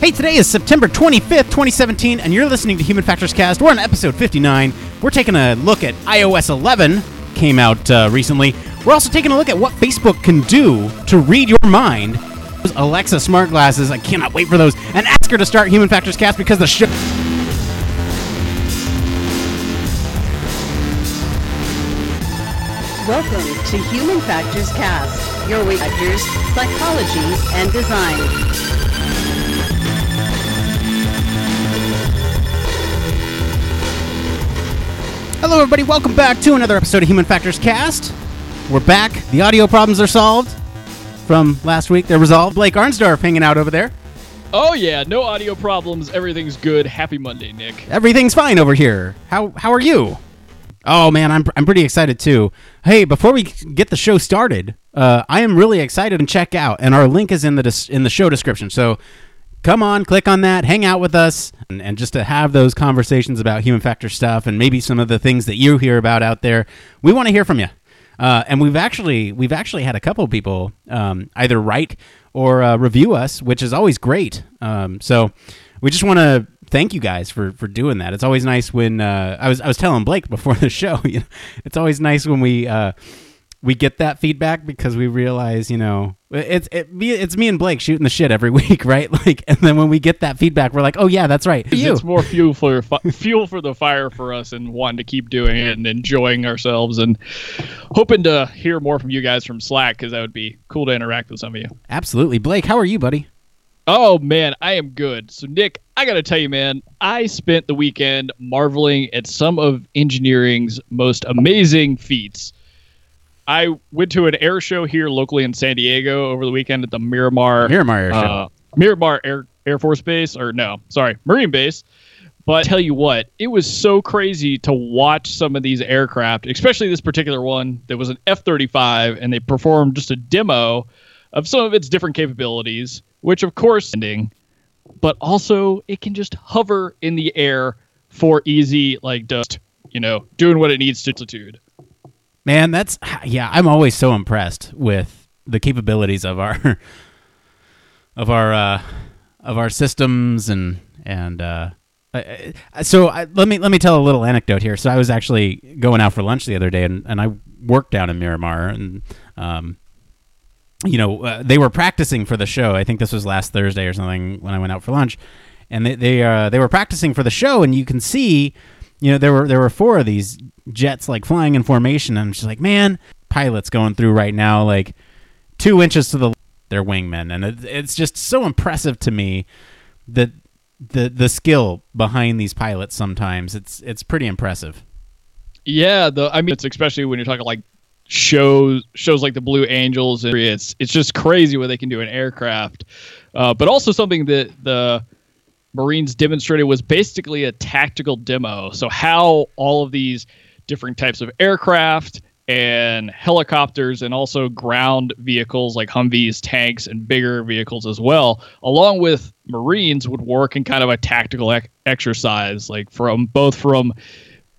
Hey, today is September 25th, 2017, and you're listening to Human Factors Cast. We're on episode 59. We're taking a look at iOS 11, came out recently. We're also taking a look at what Facebook can do to read your mind. Those Alexa smart glasses, I cannot wait for those. And ask her to start Human Factors Cast because the show... Welcome to Human Factors Cast, your way factors, psychology, and design. Hello, everybody. Welcome back to another episode of Human Factors Cast. We're back. The audio problems are solved from last week. They're resolved. Blake Arnsdorf hanging out over there. Oh, yeah. No audio problems. Everything's good. Happy Monday, Nick. Everything's fine over here. How are you? Oh, man, I'm pretty excited, too. Hey, before we get the show started, I am really excited and check out. And our link is in the show description. So come on, click on that, hang out with us, and just to have those conversations about human factor stuff and maybe some of the things that you hear about out there. We want to hear from you. And we've actually had a couple of people either write or review us, which is always great. So we just want to thank you guys for doing that. It's always nice when I was telling Blake before the show, you know, it's always nice when we get that feedback because we realize, you know, it's me and Blake shooting the shit every week, right? Like, and then when we get that feedback, we're like, oh yeah, that's right. It's more fuel for the fire for us and wanting to keep doing it and enjoying ourselves and hoping to hear more from you guys from Slack because that would be cool to interact with some of you. Absolutely. Blake, how are you, buddy? Oh, man, I am good. So, Nick, I got to tell you, man, I spent the weekend marveling at some of engineering's most amazing feats. I went to an air show here locally in San Diego over the weekend at the Miramar Air Show. Miramar Air Force Base, Marine Base. But I tell you what, it was so crazy to watch some of these aircraft, especially this particular one that was an F-35, and they performed just a demo of some of its different capabilities, which of course, but also it can just hover in the air for easy, like just, you know, doing what it needs to altitude. Man, I'm always so impressed with the capabilities of our systems so let me tell a little anecdote here. So I was actually going out for lunch the other day, and I worked down in Miramar, and they were practicing for the show. I think this was last Thursday or something when I went out for lunch, and they were practicing for the show, and you can see, you know, there were four of these jets like flying in formation, and I'm just like, man, pilot's going through right now like 2 inches to the left, they're wingmen, and it's just so impressive to me that the skill behind these pilots sometimes. It's pretty impressive. Yeah, it's especially when you're talking like shows like the Blue Angels, and it's just crazy what they can do in aircraft. But also something that the Marines demonstrated was basically a tactical demo. So how all of these different types of aircraft and helicopters and also ground vehicles like Humvees, tanks, and bigger vehicles as well, along with Marines, would work in kind of a tactical exercise, like from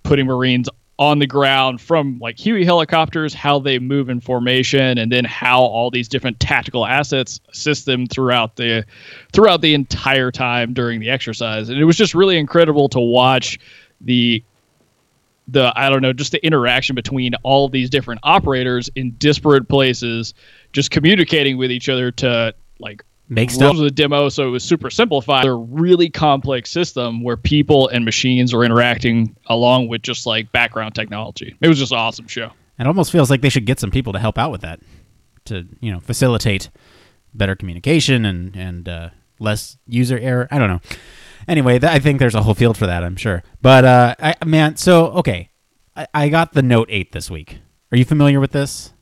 putting Marines on the ground from like Huey helicopters, how they move in formation, and then how all these different tactical assets assist them throughout the entire time during the exercise. And it was just really incredible to watch the interaction between all of these different operators in disparate places, just communicating with each other to like make stuff. The demo, so it was super simplified. They're a really complex system where people and machines are interacting along with just like background technology. It was just an awesome show. It almost feels like they should get some people to help out with that, to, you know, facilitate better communication and less user error. I don't know. Anyway, I think there's a whole field for that, I'm sure. But I got the Note 8 this week. Are you familiar with this?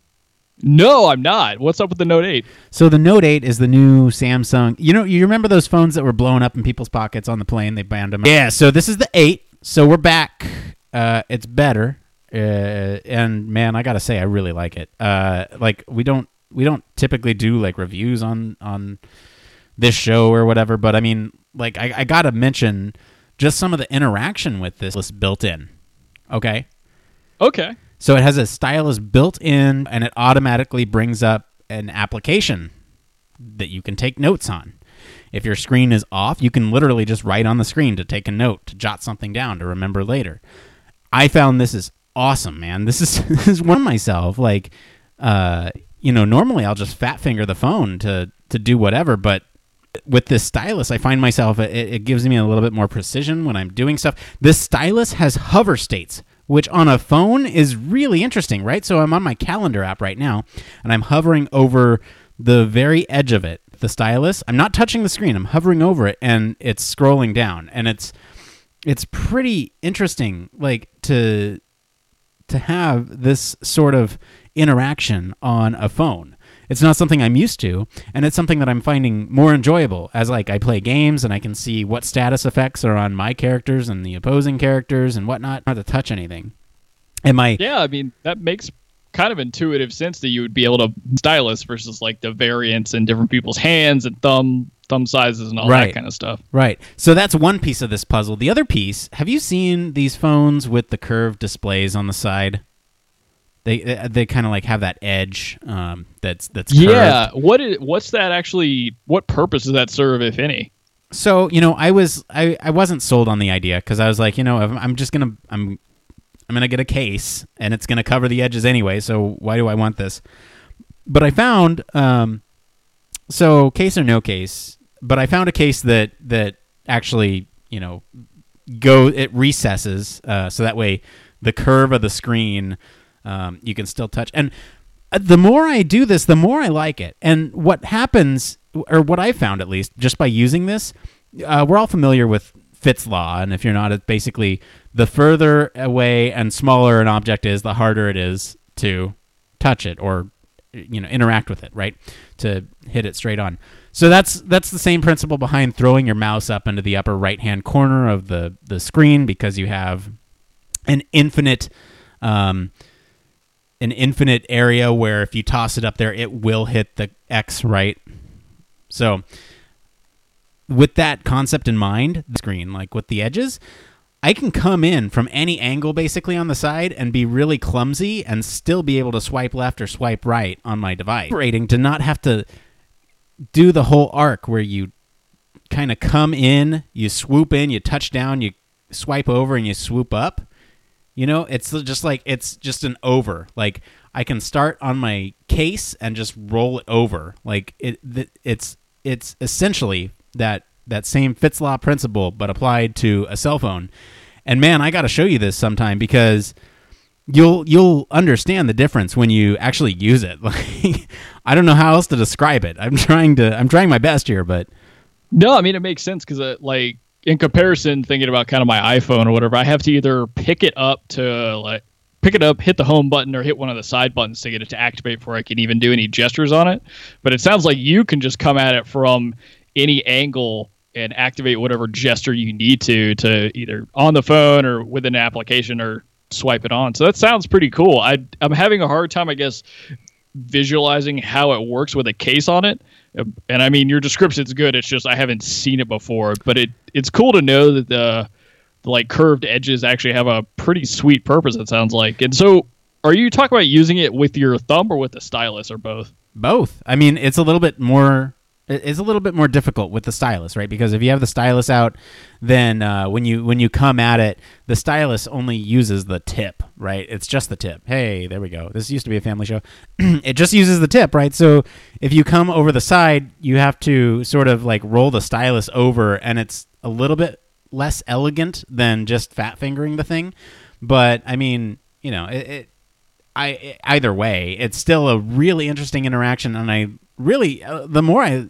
No, I'm not. What's up with the Note 8? So the Note 8 is the new Samsung. You know, you remember those phones that were blowing up in people's pockets on the plane? They banned them. Yeah, so this is the 8. So we're back. It's better. And man, I got to say, I really like it. Like we don't typically do like reviews on this show or whatever, but I mean, like I got to mention just some of the interaction with this list built in. Okay. Okay. So it has a stylus built in, and it automatically brings up an application that you can take notes on. If your screen is off, you can literally just write on the screen to take a note, to jot something down, to remember later. I found this is awesome, man. This is one myself. Like, normally I'll just fat finger the phone to do whatever, but with this stylus, I find myself, it gives me a little bit more precision when I'm doing stuff. This stylus has hover states, which on a phone is really interesting, right? So I'm on my calendar app right now, and I'm hovering over the very edge of it, the stylus. I'm not touching the screen. I'm hovering over it, and it's scrolling down, and it's pretty interesting, like, to have this sort of interaction on a phone. It's not something I'm used to, and it's something that I'm finding more enjoyable as, like, I play games and I can see what status effects are on my characters and the opposing characters and whatnot. Not to touch anything. Yeah, I mean, that makes kind of intuitive sense that you would be able to stylus versus, like, the variance in different people's hands and thumb sizes and all that kind of stuff. Right. So that's one piece of this puzzle. The other piece, have you seen these phones with the curved displays on the side? They kind of like have that edge that's curved. Yeah. What's that actually? What purpose does that serve, if any? So I wasn't sold on the idea because I was like, I'm gonna get a case and it's gonna cover the edges anyway. So why do I want this? But I found so case or no case, but I found a case that actually it recesses so that way the curve of the screen. You can still touch. And the more I do this, the more I like it. And what happens, or what I found at least, just by using this, we're all familiar with Fitts law. And if you're not, it's basically the further away and smaller an object is, the harder it is to touch it or interact with it, right? To hit it straight on. So that's the same principle behind throwing your mouse up into the upper right-hand corner of the screen because you have an infinite... an infinite area where if you toss it up there, it will hit the X, right? So with that concept in mind, the screen, like with the edges, I can come in from any angle basically on the side and be really clumsy and still be able to swipe left or swipe right on my device. Rating to not have to do the whole arc where you kind of come in, you swoop in, you touch down, you swipe over and you swoop up. It's just an over. Like, I can start on my case and just roll it over. Like, it's essentially that same Fitts law principle, but applied to a cell phone. And man, I got to show you this sometime because you'll understand the difference when you actually use it. Like, I don't know how else to describe it. I'm trying my best here, but no, I mean it makes sense because in comparison, thinking about kind of my iPhone or whatever, I have to either pick it up, hit the home button, or hit one of the side buttons to get it to activate before I can even do any gestures on it. But it sounds like you can just come at it from any angle and activate whatever gesture you need to either on the phone or with an application or swipe it on. So that sounds pretty cool. I'm having a hard time, I guess, visualizing how it works with a case on it. And I mean, your description's good. It's just I haven't seen it before, but it's cool to know that the curved edges actually have a pretty sweet purpose. It sounds like. And so, are you talking about using it with your thumb or with the stylus or both? Both. I mean, it's a little bit more difficult with the stylus, right? Because if you have the stylus out, then when you come at it, the stylus only uses the tip, right? It's just the tip. Hey, there we go. This used to be a family show. It just uses the tip, right? So if you come over the side, you have to sort of like roll the stylus over, and it's a little bit less elegant than just fat fingering the thing. But I mean, either way, it's still a really interesting interaction, and I really the more I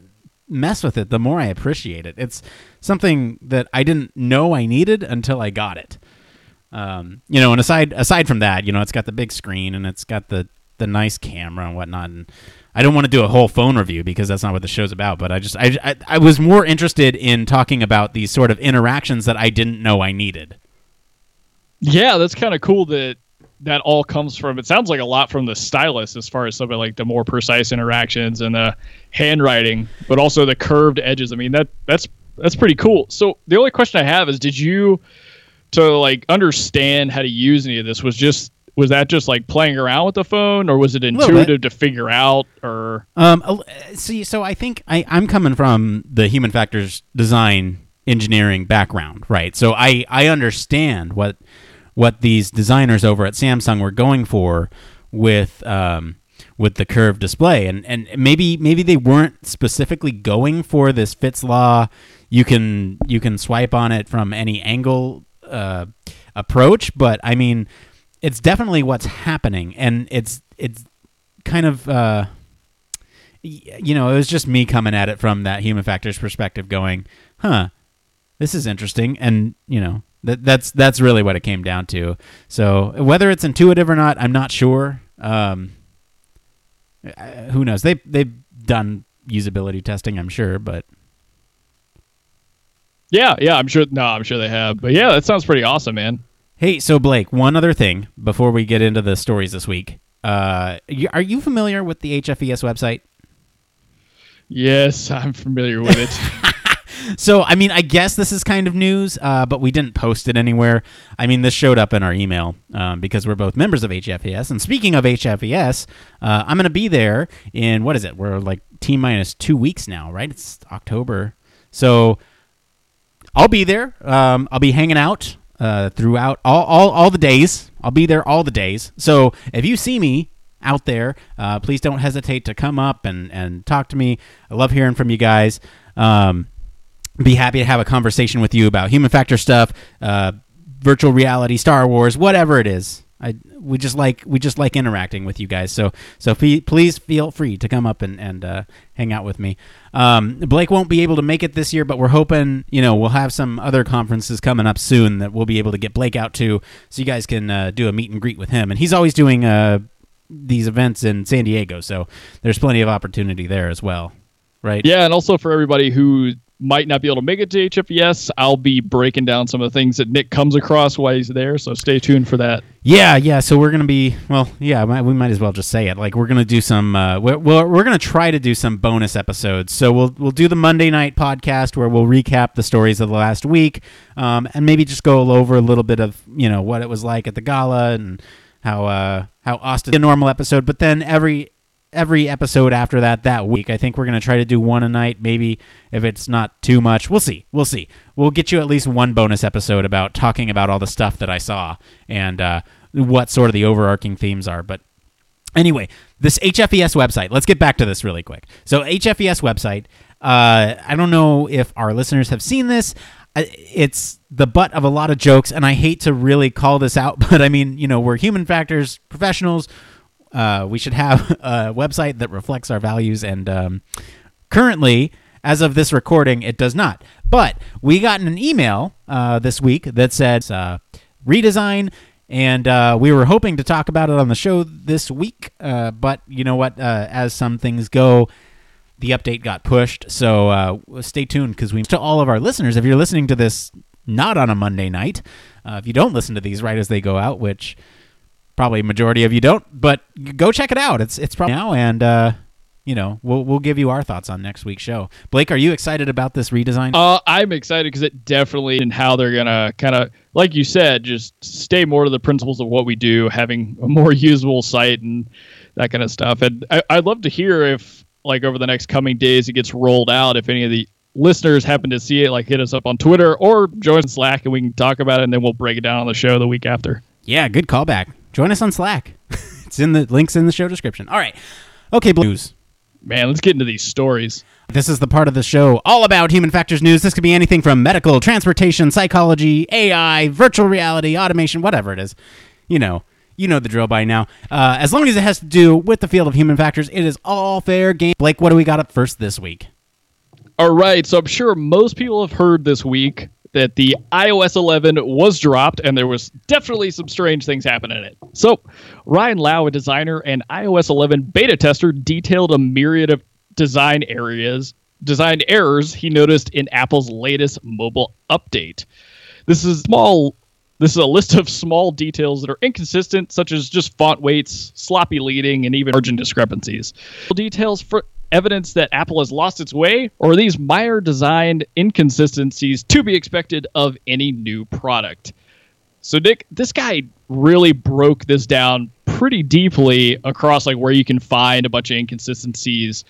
mess with it, the more I appreciate it. It's something that I didn't know I needed until I got it. And aside from that, it's got the big screen and it's got the nice camera and whatnot. And I don't want to do a whole phone review because that's not what the show's about. But I was more interested in talking about these sort of interactions that I didn't know I needed. Yeah, that's kind of cool that all comes from, it sounds like a lot from the stylus as far as something like the more precise interactions and the handwriting, but also the curved edges. I mean, that's pretty cool. So the only question I have is, did you understand how to use any of this was just was that just like playing around with the phone, or was it intuitive to figure out? Or see, so I think I'm coming from the human factors design engineering background, right? So I understand what these designers over at Samsung were going for with the curved display, and maybe they weren't specifically going for this Fitts law. You can swipe on it from any angle approach, but I mean, it's definitely what's happening, and it's kind of it was just me coming at it from that human factors perspective, going, huh, this is interesting, and that's really what it came down to. So whether it's intuitive or not, I'm not sure. Who knows? They've done usability testing, I'm sure, but yeah, I'm sure. No, I'm sure they have. But yeah, that sounds pretty awesome, man. Hey, so Blake, one other thing before we get into the stories this week. Are you familiar with the HFES website? Yes, I'm familiar with it. So, I mean, I guess this is kind of news, but we didn't post it anywhere. I mean, this showed up in our email because we're both members of HFES. And speaking of HFES, I'm going to be there in, what is it? We're like T-minus 2 weeks now, right? It's October. So I'll be there. I'll be hanging out throughout all the days. I'll be there all the days. So if you see me out there, please don't hesitate to come up and talk to me. I love hearing from you guys. Be happy to have a conversation with you about human factor stuff, virtual reality, Star Wars, whatever it is. We just like interacting with you guys. So please feel free to come up and hang out with me. Blake won't be able to make it this year, but we're hoping we'll have some other conferences coming up soon that we'll be able to get Blake out to, so you guys can do a meet and greet with him. And he's always doing these events in San Diego, so there's plenty of opportunity there as well, right? Yeah, and also for everybody who might not be able to make it to HFES, I'll be breaking down some of the things that Nick comes across while he's there, so stay tuned for that. Yeah. So we're going to be, we might as well just say it. Like, we're going to do some, we're going to try to do some bonus episodes. So we'll do the Monday night podcast where we'll recap the stories of the last week, and maybe just go over a little bit of what it was like at the gala and how Austin, a normal episode. But then every episode after that week, I think we're going to try to do one a night. Maybe if it's not too much, we'll see. We'll get you at least one bonus episode about talking about all the stuff that I saw and what sort of the overarching themes are. But anyway, this HFES website, let's get back to this really quick. So HFES website, I don't know if our listeners have seen this. It's the butt of a lot of jokes, and I hate to really call this out, but I mean, we're human factors professionals. We should have a website that reflects our values, and currently, as of this recording, it does not. But we got an email this week that said redesign, and we were hoping to talk about it on the show this week, but you know what? As some things go, the update got pushed, so stay tuned, because to all of our listeners, if you're listening to this not on a Monday night, if you don't listen to these right as they go out, which probably majority of you don't, but go check it out. It's probably now, and we'll give you our thoughts on next week's show. Blake, are you excited about this redesign? I'm excited because it definitely, and how they're gonna kind of, like you said, just stay more to the principles of what we do, having a more usable site and that kind of stuff. And I'd love to hear if, like, over the next coming days it gets rolled out, if any of the listeners happen to see it, like, hit us up on Twitter or join Slack, and we can talk about it, and then we'll break it down on the show the week after. Yeah, good callback. Join us on Slack. It's in the links in the show description. All right. Okay, news. Man, let's get into these stories. This is the part of the show all about human factors news. This could be anything from medical, transportation, psychology, AI, virtual reality, automation, whatever it is. You know the drill by now. As long as it has to do with the field of human factors, it is all fair game. Blake, what do we got up first this week? All right. So I'm sure most people have heard this week that the iOS 11 was dropped, and there was definitely some strange things happening in it. So Ryan Lau, a designer and iOS 11 beta tester, detailed a myriad of design errors he noticed in Apple's latest mobile update. This is a list of small details that are inconsistent, such as just font weights, sloppy leading, and even margin discrepancies. Details for evidence that Apple has lost its way, or these minor design inconsistencies to be expected of any new product. So, Nick, this guy really broke this down pretty deeply across like where you can find a bunch of inconsistencies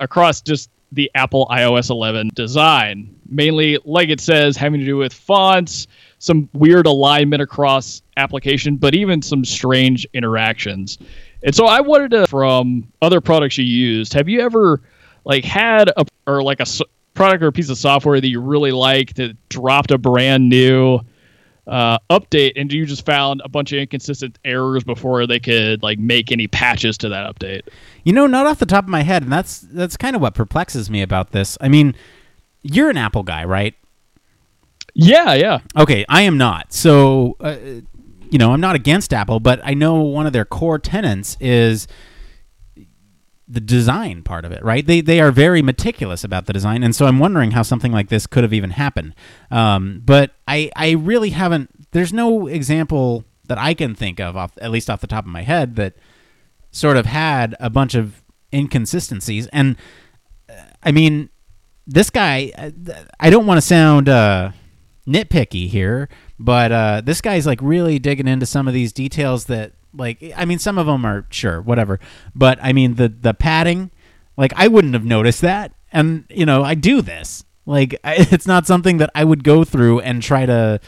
across just the Apple iOS 11 design. Mainly, like it says, having to do with fonts, some weird alignment across application, but even some strange interactions. And so I wanted to, from other products you used, have you ever like had a or like a product or a piece of software that you really liked that dropped a brand new update, and you just found a bunch of inconsistent errors before they could like make any patches to that update? You know, not off the top of my head, and that's kind of what perplexes me about this. I mean, you're an Apple guy, right? Yeah, yeah. Okay, I am not. So, you know, I'm not against Apple, but I know one of their core tenets is the design part of it, right? They are very meticulous about the design, and so I'm wondering how something like this could have even happened. But I really haven't... There's no example that I can think of, at least off the top of my head, that sort of had a bunch of inconsistencies. And, I mean, this guy... I don't want to sound nitpicky here, but this guy's, like, really digging into some of these details that... Like, I mean, some of them are, sure, whatever. But, I mean, the padding, like, I wouldn't have noticed that. And, you know, I do this. Like, it's not something that I would go through and try to,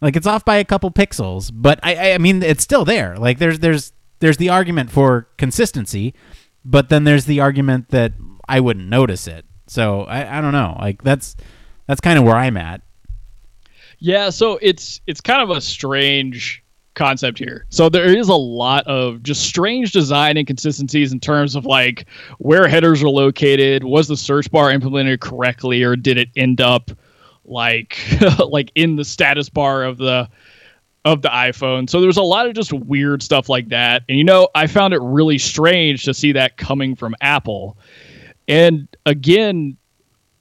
like, it's off by a couple pixels. But, I mean, it's still there. Like, there's the argument for consistency, but then there's the argument that I wouldn't notice it. So, I don't know. Like, that's kind of where I'm at. Yeah, so it's kind of a strange concept here. So there is a lot of just strange design inconsistencies in terms of like where headers are located. Was the search bar implemented correctly, or did it end up like like in the status bar of the iPhone? So there's a lot of just weird stuff like that. And you know, I found it really strange to see that coming from Apple. And again,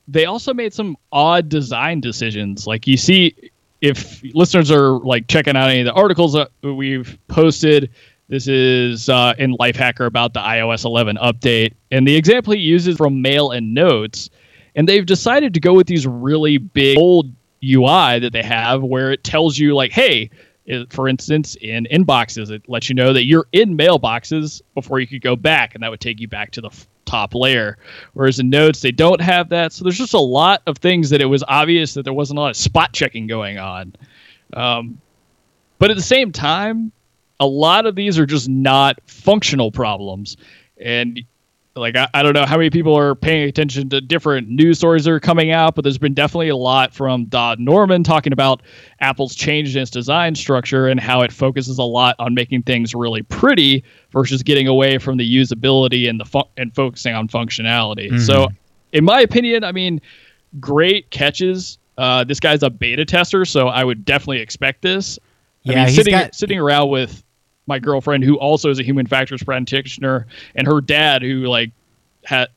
they also made some odd design decisions. Like you see, if listeners are like checking out any of the articles that we've posted, this is in Lifehacker about the iOS 11 update. And the example he uses from Mail and Notes, and they've decided to go with these really big old UI that they have where it tells you like, hey, for instance, in inboxes, it lets you know that you're in mailboxes before you could go back, and that would take you back to the top layer. Whereas in Notes, they don't have that. So there's just a lot of things that it was obvious that there wasn't a lot of spot checking going on. But at the same time, a lot of these are just not functional problems. And like, I don't know how many people are paying attention to different news stories that are coming out, but there's been definitely a lot from Dodd Norman talking about Apple's change in its design structure and how it focuses a lot on making things really pretty versus getting away from the usability and and focusing on functionality. Mm-hmm. So in my opinion, I mean, great catches. This guy's a beta tester, so I would definitely expect this. Yeah, I mean, sitting around with my girlfriend, who also is a human factors practitioner, and her dad, who like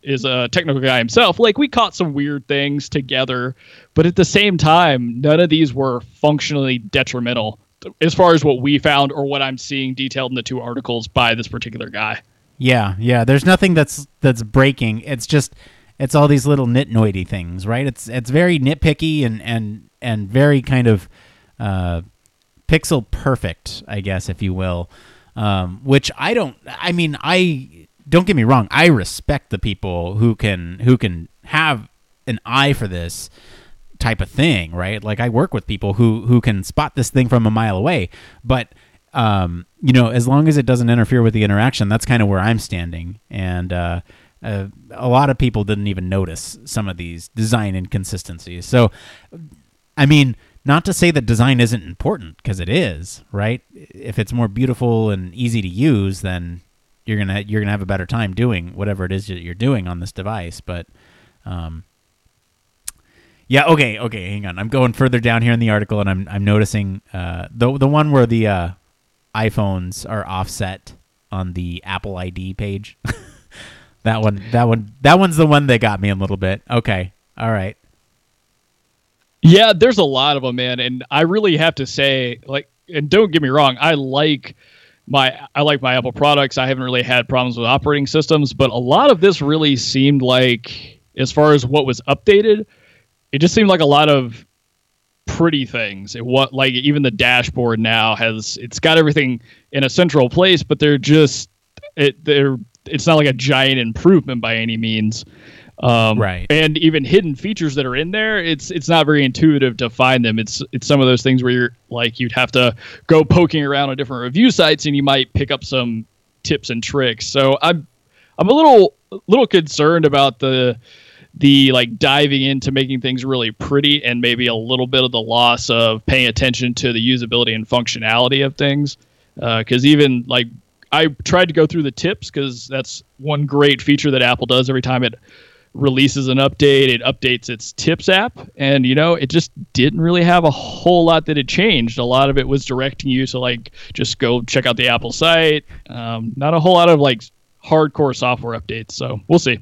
is a technical guy himself, like we caught some weird things together, but at the same time, none of these were functionally detrimental as far as what we found or what I'm seeing detailed in the two articles by this particular guy. Yeah. There's nothing that's breaking. It's just, it's all these little nitnoity things, right? It's very nitpicky and very kind of, pixel perfect, I guess, if you will, which don't get me wrong. I respect the people who can have an eye for this type of thing, right? Like I work with people who can spot this thing from a mile away, but you know, as long as it doesn't interfere with the interaction, that's kind of where I'm standing. And a lot of people didn't even notice some of these design inconsistencies. So, I mean, not to say that design isn't important, because it is, right? If it's more beautiful and easy to use, then you're gonna have a better time doing whatever it is that you're doing on this device. But, yeah, okay, hang on. I'm going further down here in the article, and I'm noticing the one where the iPhones are offset on the Apple ID page. that one's the one that got me a little bit. Okay, all right. Yeah, there's a lot of them, man, and I really have to say, like, and don't get me wrong, I like my Apple products. I haven't really had problems with operating systems, but a lot of this really seemed like, as far as what was updated, it just seemed like a lot of pretty things. Like even the dashboard now has, it's got everything in a central place, but they're just, it's not like a giant improvement by any means. Right. And even hidden features that are in there, it's not very intuitive to find them. It's some of those things where you're like, you'd have to go poking around on different review sites and you might pick up some tips and tricks. So I'm a little concerned about the like diving into making things really pretty and maybe a little bit of the loss of paying attention to the usability and functionality of things. 'Cause even like I tried to go through the tips, 'cause that's one great feature that Apple does every time it releases an update. It updates its tips app, and you know, it just didn't really have a whole lot that had changed. A lot of it was directing you to like just go check out the Apple site. Not a whole lot of like hardcore software updates. So we'll see.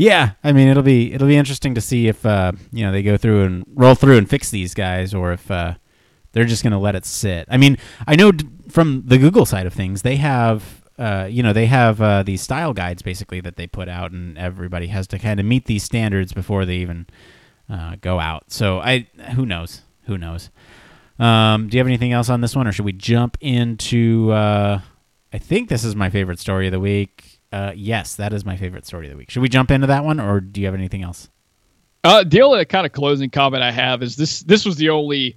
Yeah, I mean, it'll be interesting to see if they go through and roll through and fix these guys, or if they're just going to let it sit. I mean, I know from the Google side of things, they have these style guides basically that they put out, and everybody has to kind of meet these standards before they even go out. So who knows? Do you have anything else on this one, or should we jump into? I think this is my favorite story of the week. Yes, that is my favorite story of the week. Should we jump into that one, or do you have anything else? The only kind of closing comment I have is this was the only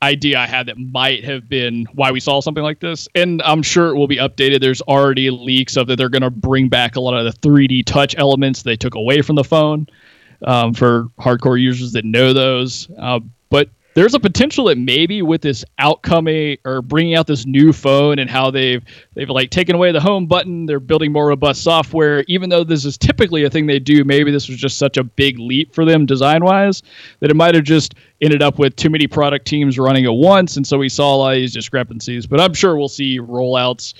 idea I had that might have been why we saw something like this. And I'm sure it will be updated. There's already leaks of that they're going to bring back a lot of the 3D touch elements they took away from the phone for hardcore users that know those. But there's a potential that maybe with this outcome or bringing out this new phone and how they've like taken away the home button, they're building more robust software. Even though this is typically a thing they do, maybe this was just such a big leap for them design-wise that it might have just ended up with too many product teams running at once, and so we saw a lot of these discrepancies. But I'm sure we'll see rollouts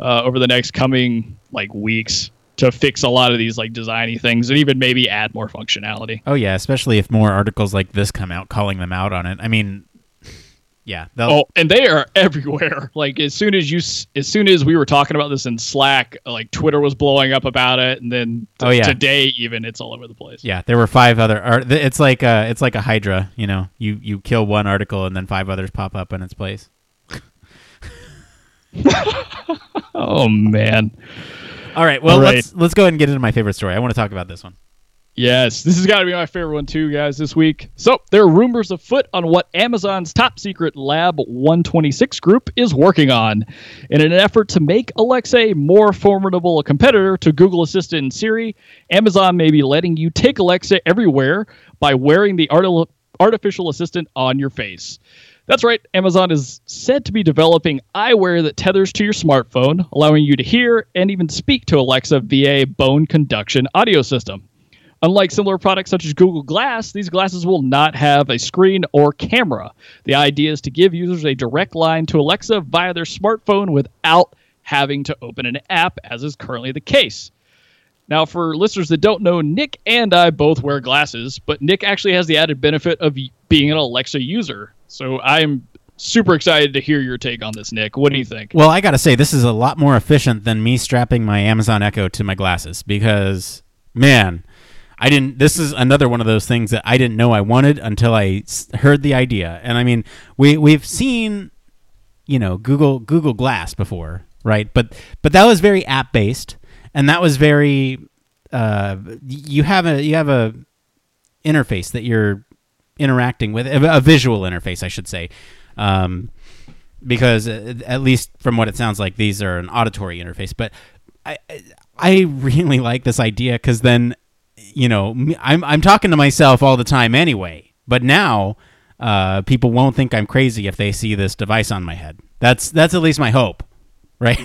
over the next coming like weeks to fix a lot of these like designy things and even maybe add more functionality. Oh yeah, especially if more articles like this come out calling them out on it. I mean, yeah. And they are everywhere. Like as soon as we were talking about this in Slack, like Twitter was blowing up about it, and then today even it's all over the place. Yeah, there were 5 other it's like a hydra, you know. You kill one article and then 5 others pop up in its place. Oh man. All right, well, let's go ahead and get into my favorite story. I want to talk about this one. Yes, this has got to be my favorite one too, guys, this week. So there are rumors afoot on what Amazon's top-secret Lab 126 group is working on in an effort to make Alexa a more formidable competitor to Google Assistant and Siri. Amazon may be letting you take Alexa everywhere by wearing the artificial assistant on your face. That's right, Amazon is said to be developing eyewear that tethers to your smartphone, allowing you to hear and even speak to Alexa via a bone conduction audio system. Unlike similar products such as Google Glass, these glasses will not have a screen or camera. The idea is to give users a direct line to Alexa via their smartphone without having to open an app, as is currently the case. Now, for listeners that don't know, Nick and I both wear glasses, but Nick actually has the added benefit of being an Alexa user. So I'm super excited to hear your take on this, Nick. What do you think? Well, I got to say, this is a lot more efficient than me strapping my Amazon Echo to my glasses because, man, this is another one of those things that I didn't know I wanted until I heard the idea. And I mean, we've seen, you know, Google Glass before, right? But that was very app-based. And that was very, you have a interface that you're interacting with, a visual interface, I should say, because at least from what it sounds like, these are an auditory interface. But I really like this idea because then, you know, I'm talking to myself all the time anyway. But now people won't think I'm crazy if they see this device on my head. That's at least my hope, right?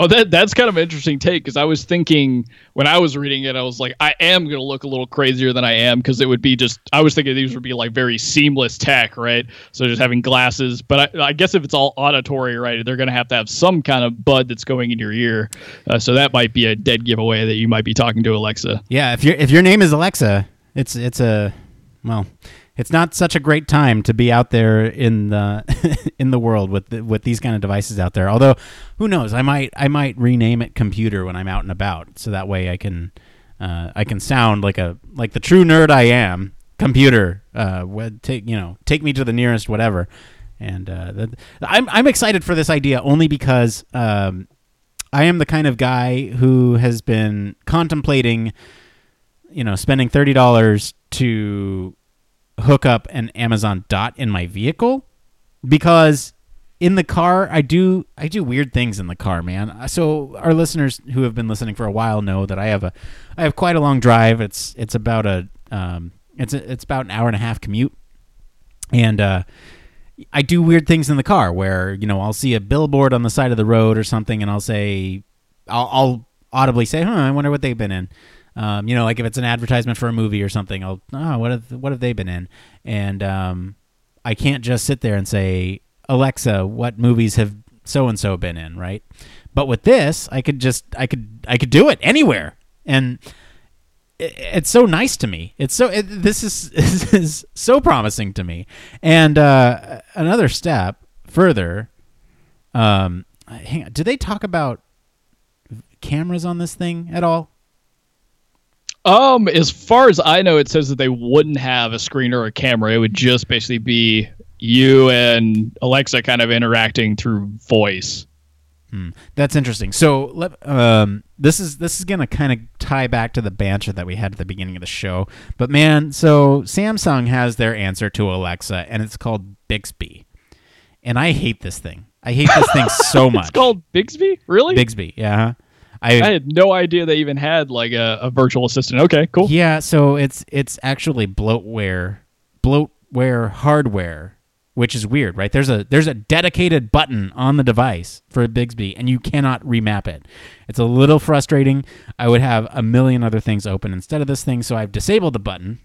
Oh, that's kind of an interesting take because I was thinking when I was reading it, I was like, I am going to look a little crazier than I am because it would be just, I was thinking these would be like very seamless tech, right? So just having glasses. But I guess if it's all auditory, right, they're going to have some kind of bud that's going in your ear. So that might be a dead giveaway that you might be talking to Alexa. Yeah, if your name is Alexa, it's not such a great time to be out there in the world with these kind of devices out there. Although, who knows? I might rename it computer when I'm out and about, so that way I can sound like the true nerd I am computer, take me to the nearest whatever. And I'm excited for this idea only because I am the kind of guy who has been contemplating, spending $30 to hook up an Amazon Dot in my vehicle, because in the car I do weird things in the car, man. So our listeners who have been listening for a while know that I have quite a long drive. It's about about an hour and a half commute, and I do weird things in the car where, I'll see a billboard on the side of the road or something, and I'll audibly say, I wonder what they've been in. Like if it's an advertisement for a movie or something, what have they been in? And I can't just sit there and say, Alexa, what movies have so-and-so been in, right? But with this, I could do it anywhere. And it's so nice to me. This is so promising to me. And another step further, hang on, do they talk about cameras on this thing at all? As far as I know, it says that they wouldn't have a screen or a camera. It would just basically be you and Alexa kind of interacting through voice. That's interesting. So this is going to kind of tie back to the banter that we had at the beginning of the show. But man, so Samsung has their answer to Alexa, and it's called Bixby. And I hate this thing. I hate this thing so much. It's called Bixby? Really? Bixby, yeah. I had no idea they even had like a virtual assistant. Okay, cool. Yeah, so it's actually bloatware hardware, which is weird, right? There's a dedicated button on the device for Bixby, and you cannot remap it. It's a little frustrating. I would have a million other things open instead of this thing, so I've disabled the button,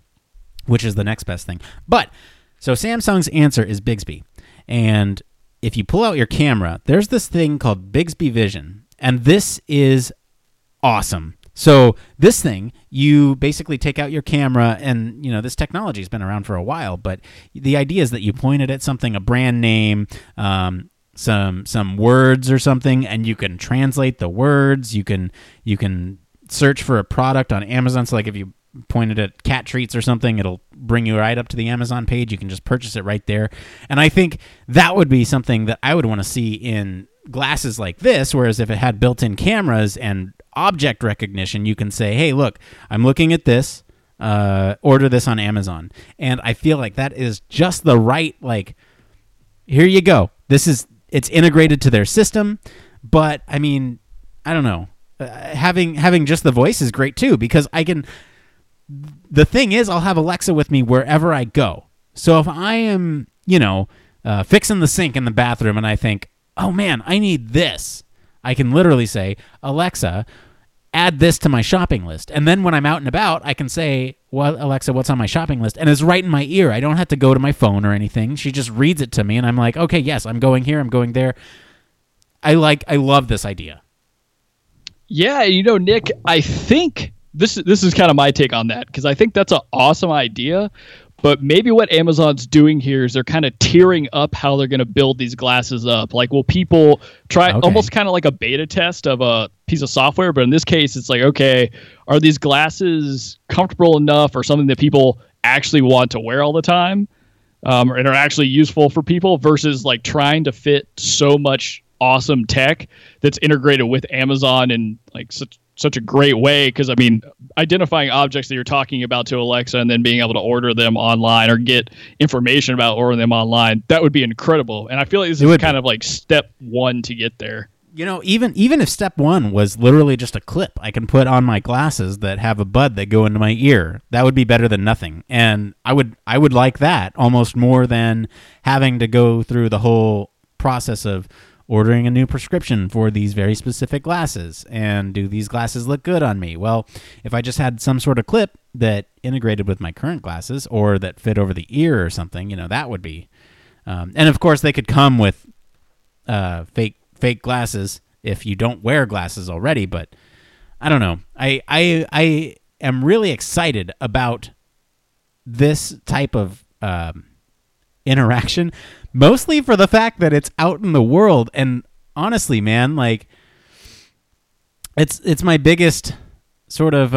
which is the next best thing. But, so Samsung's answer is Bixby. And if you pull out your camera, there's this thing called Bixby Vision, and this is awesome. So this thing, you basically take out your camera, and this technology has been around for a while. But the idea is that you point it at something, a brand name, some words or something, and you can translate the words. You can search for a product on Amazon. So like if you pointed at cat treats or something, it'll bring you right up to the Amazon page. You can just purchase it right there. And I think that would be something that I would want to see in glasses like this. Whereas if it had built-in cameras and object recognition, you can say, hey, look, I'm looking at this, order this on Amazon. And I feel like that is just the right, here you go. It's integrated to their system. But I mean, I don't know, having just the voice is great too, because the thing is, I'll have Alexa with me wherever I go. So if I am, fixing the sink in the bathroom and I think, oh man, I need this, I can literally say, Alexa, add this to my shopping list. And then when I'm out and about, I can say, well, Alexa, what's on my shopping list? And it's right in my ear. I don't have to go to my phone or anything. She just reads it to me, and I'm like, okay, yes, I'm going here, I'm going there. I love this idea. Yeah, Nick, I think this is kind of my take on that, because I think that's an awesome idea. But maybe what Amazon's doing here is they're kind of tiering up how they're going to build these glasses up. Like, will people try almost kind of like a beta test of a piece of software? But in this case, it's like, okay, are these glasses comfortable enough or something that people actually want to wear all the time, and are actually useful for people, versus like trying to fit so much awesome tech that's integrated with Amazon in like such a great way. Because I mean, identifying objects that you're talking about to Alexa and then being able to order them online or get information about ordering them online, that would be incredible. And I feel like this is kind of like step one to get there. Even if step one was literally just a clip I can put on my glasses that have a bud that go into my ear, that would be better than nothing. And I would like that almost more than having to go through the whole process of ordering a new prescription for these very specific glasses, and do these glasses look good on me? Well, if I just had some sort of clip that integrated with my current glasses, or that fit over the ear or something, that would be. And of course, they could come with fake glasses if you don't wear glasses already. But I don't know. I am really excited about this type of interaction. Mostly for the fact that it's out in the world, and honestly, man, like it's my biggest sort of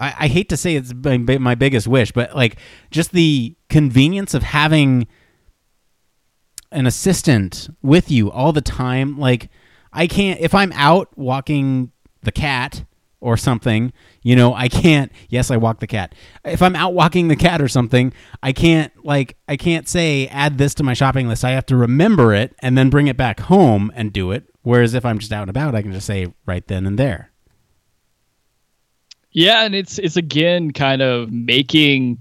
I hate to say it's my biggest wish, but like just the convenience of having an assistant with you all the time. Like I can't, if I'm out walking the cat or something, you know, I can't, yes, I walk the cat. If I'm out walking the cat or something, I can't say add this to my shopping list. I have to remember it and then bring it back home and do it. Whereas if I'm just out and about, I can just say right then and there. Yeah, and it's again kind of making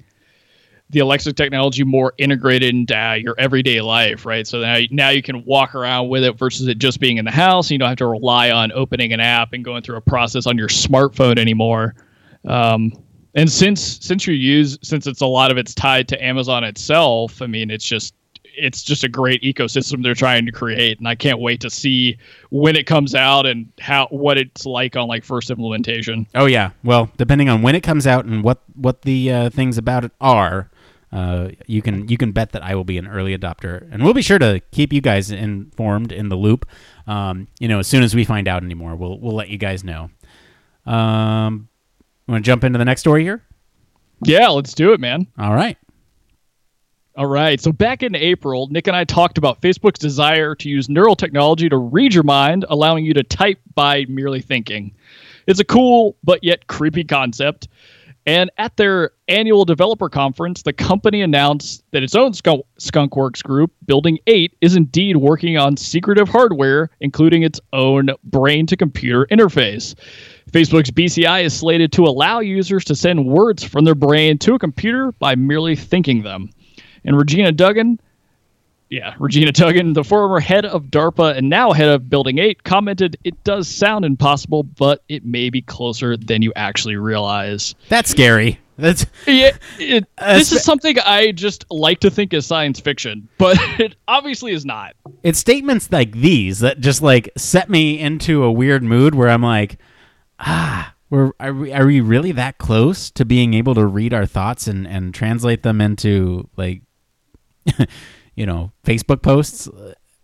the Alexa technology more integrated into your everyday life, right? So now you can walk around with it versus it just being in the house. You don't have to rely on opening an app and going through a process on your smartphone anymore. And since it's a lot of it's tied to Amazon itself, I mean, it's just a great ecosystem they're trying to create, and I can't wait to see when it comes out and what it's like on like first implementation. Oh yeah, well, depending on when it comes out and what the things about it are, you can bet that I will be an early adopter, and we'll be sure to keep you guys informed in the loop. You know, as soon as we find out any more, we'll let you guys know. Want to jump into the next story here? Yeah, let's do it, man. All right. All right, so back in April, Nick and I talked about Facebook's desire to use neural technology to read your mind, allowing you to type by merely thinking. It's a cool but yet creepy concept. And at their annual developer conference, the company announced that its own skunkworks group, Building 8, is indeed working on secretive hardware, including its own brain-to-computer interface. Facebook's BCI is slated to allow users to send words from their brain to a computer by merely thinking them. And Regina Dugan, the former head of DARPA and now head of Building 8, commented, "It does sound impossible, but it may be closer than you actually realize." That's scary. This is something I just like to think is science fiction, but it obviously is not. It's statements like these that just like set me into a weird mood where I'm like, are we really that close to being able to read our thoughts and translate them into like, you know, Facebook posts?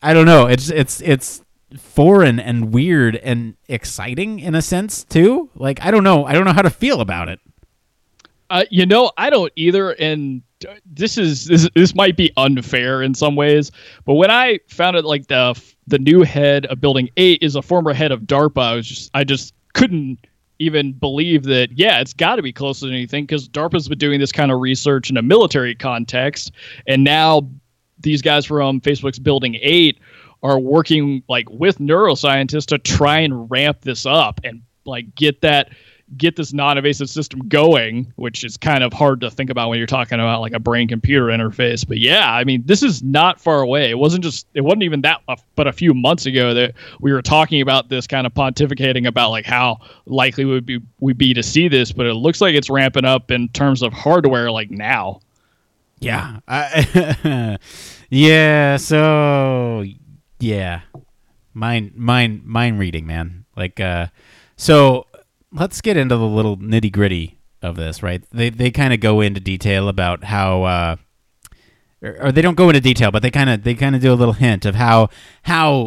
I don't know. It's foreign and weird and exciting in a sense too. Like, I don't know. I don't know how to feel about it. You know, I don't either. And this might be unfair in some ways, but when I found it, like the new head of Building 8 is a former head of DARPA, I just couldn't even believe that, yeah, it's got to be closer than anything, because DARPA's been doing this kind of research in a military context, and now these guys from Facebook's Building 8 are working like with neuroscientists to try and ramp this up and like get this non-invasive system going, which is kind of hard to think about when you're talking about like a brain-computer interface. But yeah, I mean, this is not far away. It wasn't even a few months ago that we were talking about this, kind of pontificating about like how likely we'd be to see this, but it looks like it's ramping up in terms of hardware like now. Yeah. Yeah. So yeah, mind reading, man. Like, let's get into the little nitty gritty of this, right? They kind of go into detail about how, or they don't go into detail, but they kind of do a little hint of how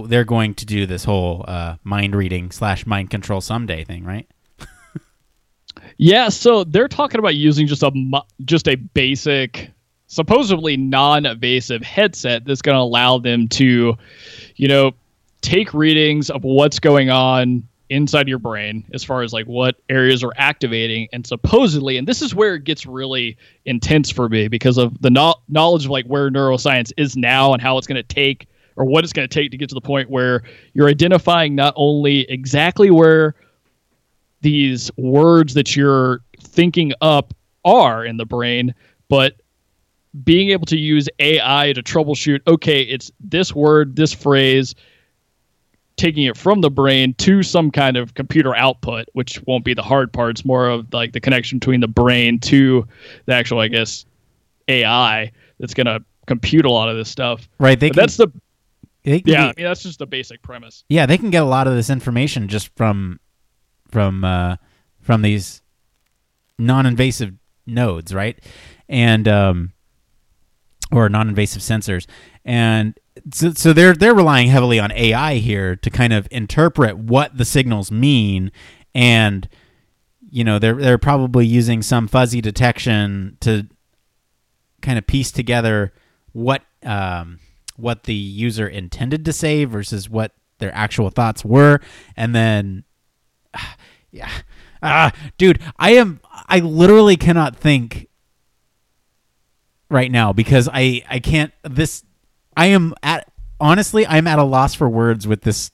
they're going to do this whole mind reading / mind control someday thing, right? Yeah, so they're talking about using just a basic, supposedly non-invasive headset that's going to allow them to, you know, take readings of what's going on inside your brain as far as like what areas are activating, and supposedly, and this is where it gets really intense for me because of the knowledge of like where neuroscience is now and how it's going to take, or what it's going to take to get to the point where you're identifying not only exactly where these words that you're thinking up are in the brain, but being able to use AI to troubleshoot, okay, it's this word, this phrase, taking it from the brain to some kind of computer output, which won't be the hard part. It's more of like the connection between the brain to the actual, I guess, AI that's going to compute a lot of this stuff. Right. That's just the basic premise. Yeah. They can get a lot of this information just from these non-invasive nodes. Right. And, or non-invasive sensors. And so they're relying heavily on AI here to kind of interpret what the signals mean and you know, they're probably using some fuzzy detection to kind of piece together what the user intended to say versus what their actual thoughts were. And then, dude, I literally cannot think right now because I can't, this, I am at, honestly, I'm at a loss for words with this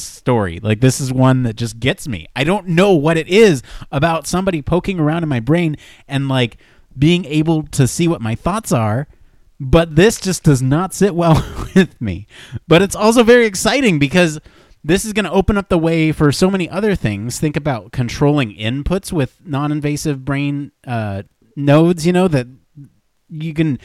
story. Like, this is one that just gets me. I don't know what it is about somebody poking around in my brain and like being able to see what my thoughts are, but this just does not sit well with me. But it's also very exciting because this is going to open up the way for so many other things. Think about controlling inputs with non-invasive brain nodes, you know, that you can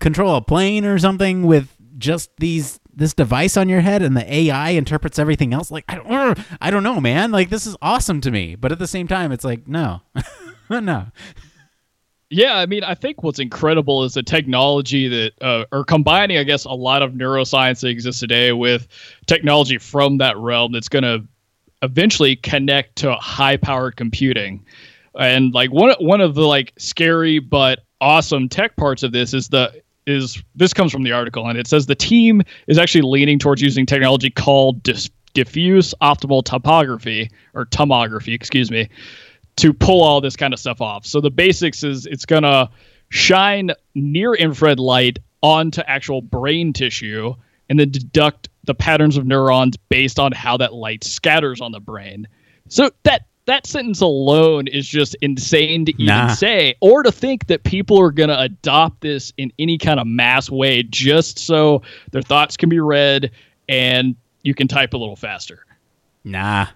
control a plane or something with just this device on your head, and the AI interprets everything else. Like, I don't know, man. Like, this is awesome to me, but at the same time, it's like, no, no. Yeah, I mean, I think what's incredible is the technology that, or combining, I guess, a lot of neuroscience that exists today with technology from that realm that's going to eventually connect to high-powered computing. And like one of the like scary but awesome tech parts of this is this comes from the article, and it says the team is actually leaning towards using technology called diffuse optimal topography or tomography, excuse me, to pull all this kind of stuff off. So the basics is it's going to shine near infrared light onto actual brain tissue and then deduct the patterns of neurons based on how that light scatters on the brain. So that sentence alone is just insane to even say, or to think that people are going to adopt this in any kind of mass way just so their thoughts can be read and you can type a little faster. No.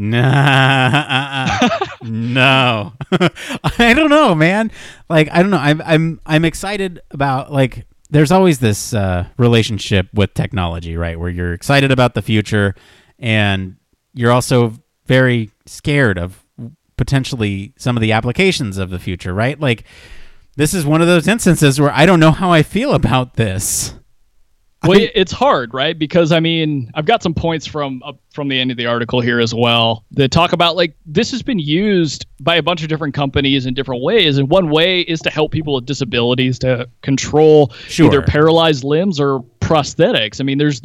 I don't know, man. Like, I don't know. I'm excited about, like, there's always this relationship with technology, right? Where you're excited about the future and you're also very scared of potentially some of the applications of the future, right? Like, this is one of those instances where I don't know how I feel about this. Well, it's hard, right? Because, I mean, I've got some points from the end of the article here as well that talk about, like, this has been used by a bunch of different companies in different ways. And one way is to help people with disabilities to control either paralyzed limbs or prosthetics. I mean, there's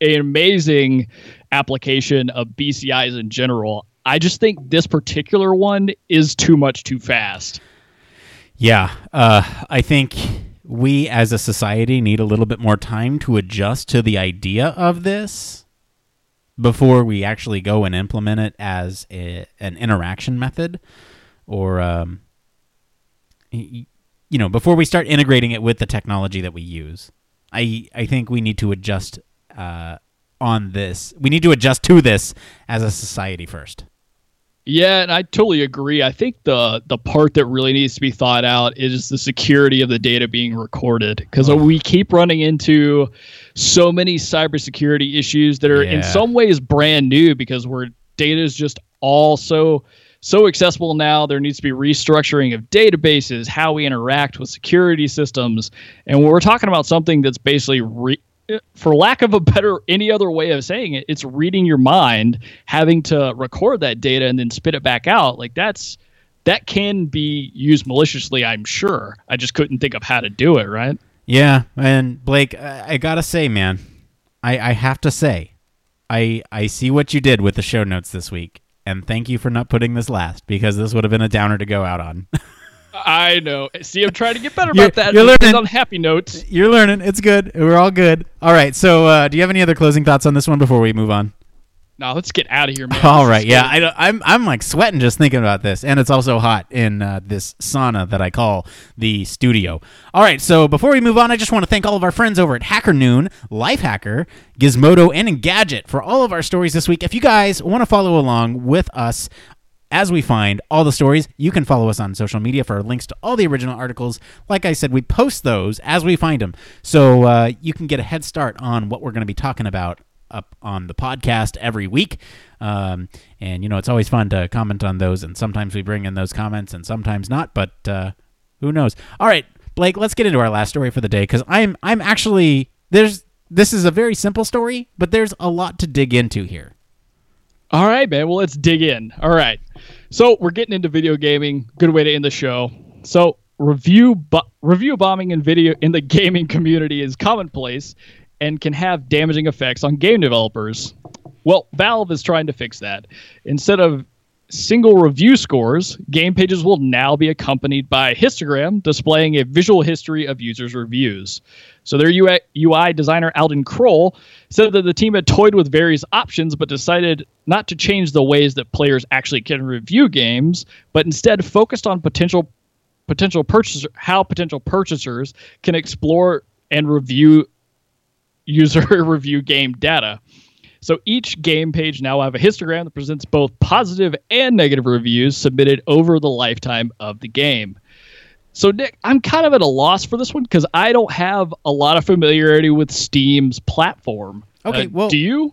an amazing application of BCIs in general. I just think this particular one is too much too fast. Yeah, I think we as a society need a little bit more time to adjust to the idea of this before we actually go and implement it as an interaction method, or you know, before we start integrating it with the technology that we use. I think we need to adjust on this. We need to adjust to this as a society first. Yeah, and I totally agree. I think the part that really needs to be thought out is the security of the data being recorded, because we keep running into so many cybersecurity issues that are in some ways brand new because our data is just all so accessible now. There needs to be restructuring of databases, how we interact with security systems, and when we're talking about something that's basically for lack of any other way of saying it, it's reading your mind, having to record that data and then spit it back out. Like, that can be used maliciously, I'm sure. I just couldn't think of how to do it, right? Yeah, and Blake, I gotta say, man, I have to say, I see what you did with the show notes this week, and thank you for not putting this last, because this would have been a downer to go out on. I know. See, I'm trying to get better about that. You're learning. On happy notes. You're learning. It's good. We're all good. All right. So do you have any other closing thoughts on this one before we move on? No, let's get out of here, man. All right. Yeah, I'm like sweating just thinking about this. And it's also hot in this sauna that I call the studio. All right. So before we move on, I just want to thank all of our friends over at Hacker Noon, Lifehacker, Gizmodo, and Engadget for all of our stories this week. If you guys want to follow along with us as we find all the stories, you can follow us on social media for links to all the original articles. Like I said, we post those as we find them. So you can get a head start on what we're going to be talking about up on the podcast every week. And, you know, it's always fun to comment on those. And sometimes we bring in those comments and sometimes not. But who knows? All right, Blake, let's get into our last story for the day, because I'm actually, this is a very simple story, but there's a lot to dig into here. All right, man. Well, let's dig in. All right. So we're getting into video gaming. Good way to end the show. So review bombing in the gaming community is commonplace and can have damaging effects on game developers. Well, Valve is trying to fix that. Instead of single review scores, game pages will now be accompanied by a histogram displaying a visual history of users' reviews. So their UI designer, Alden Kroll, said that the team had toyed with various options but decided not to change the ways that players actually can review games, but instead focused on potential purchasers can explore and review user review game data. So each game page now have a histogram that presents both positive and negative reviews submitted over the lifetime of the game. So Nick, I'm kind of at a loss for this one because I don't have a lot of familiarity with Steam's platform. Okay, well, do you?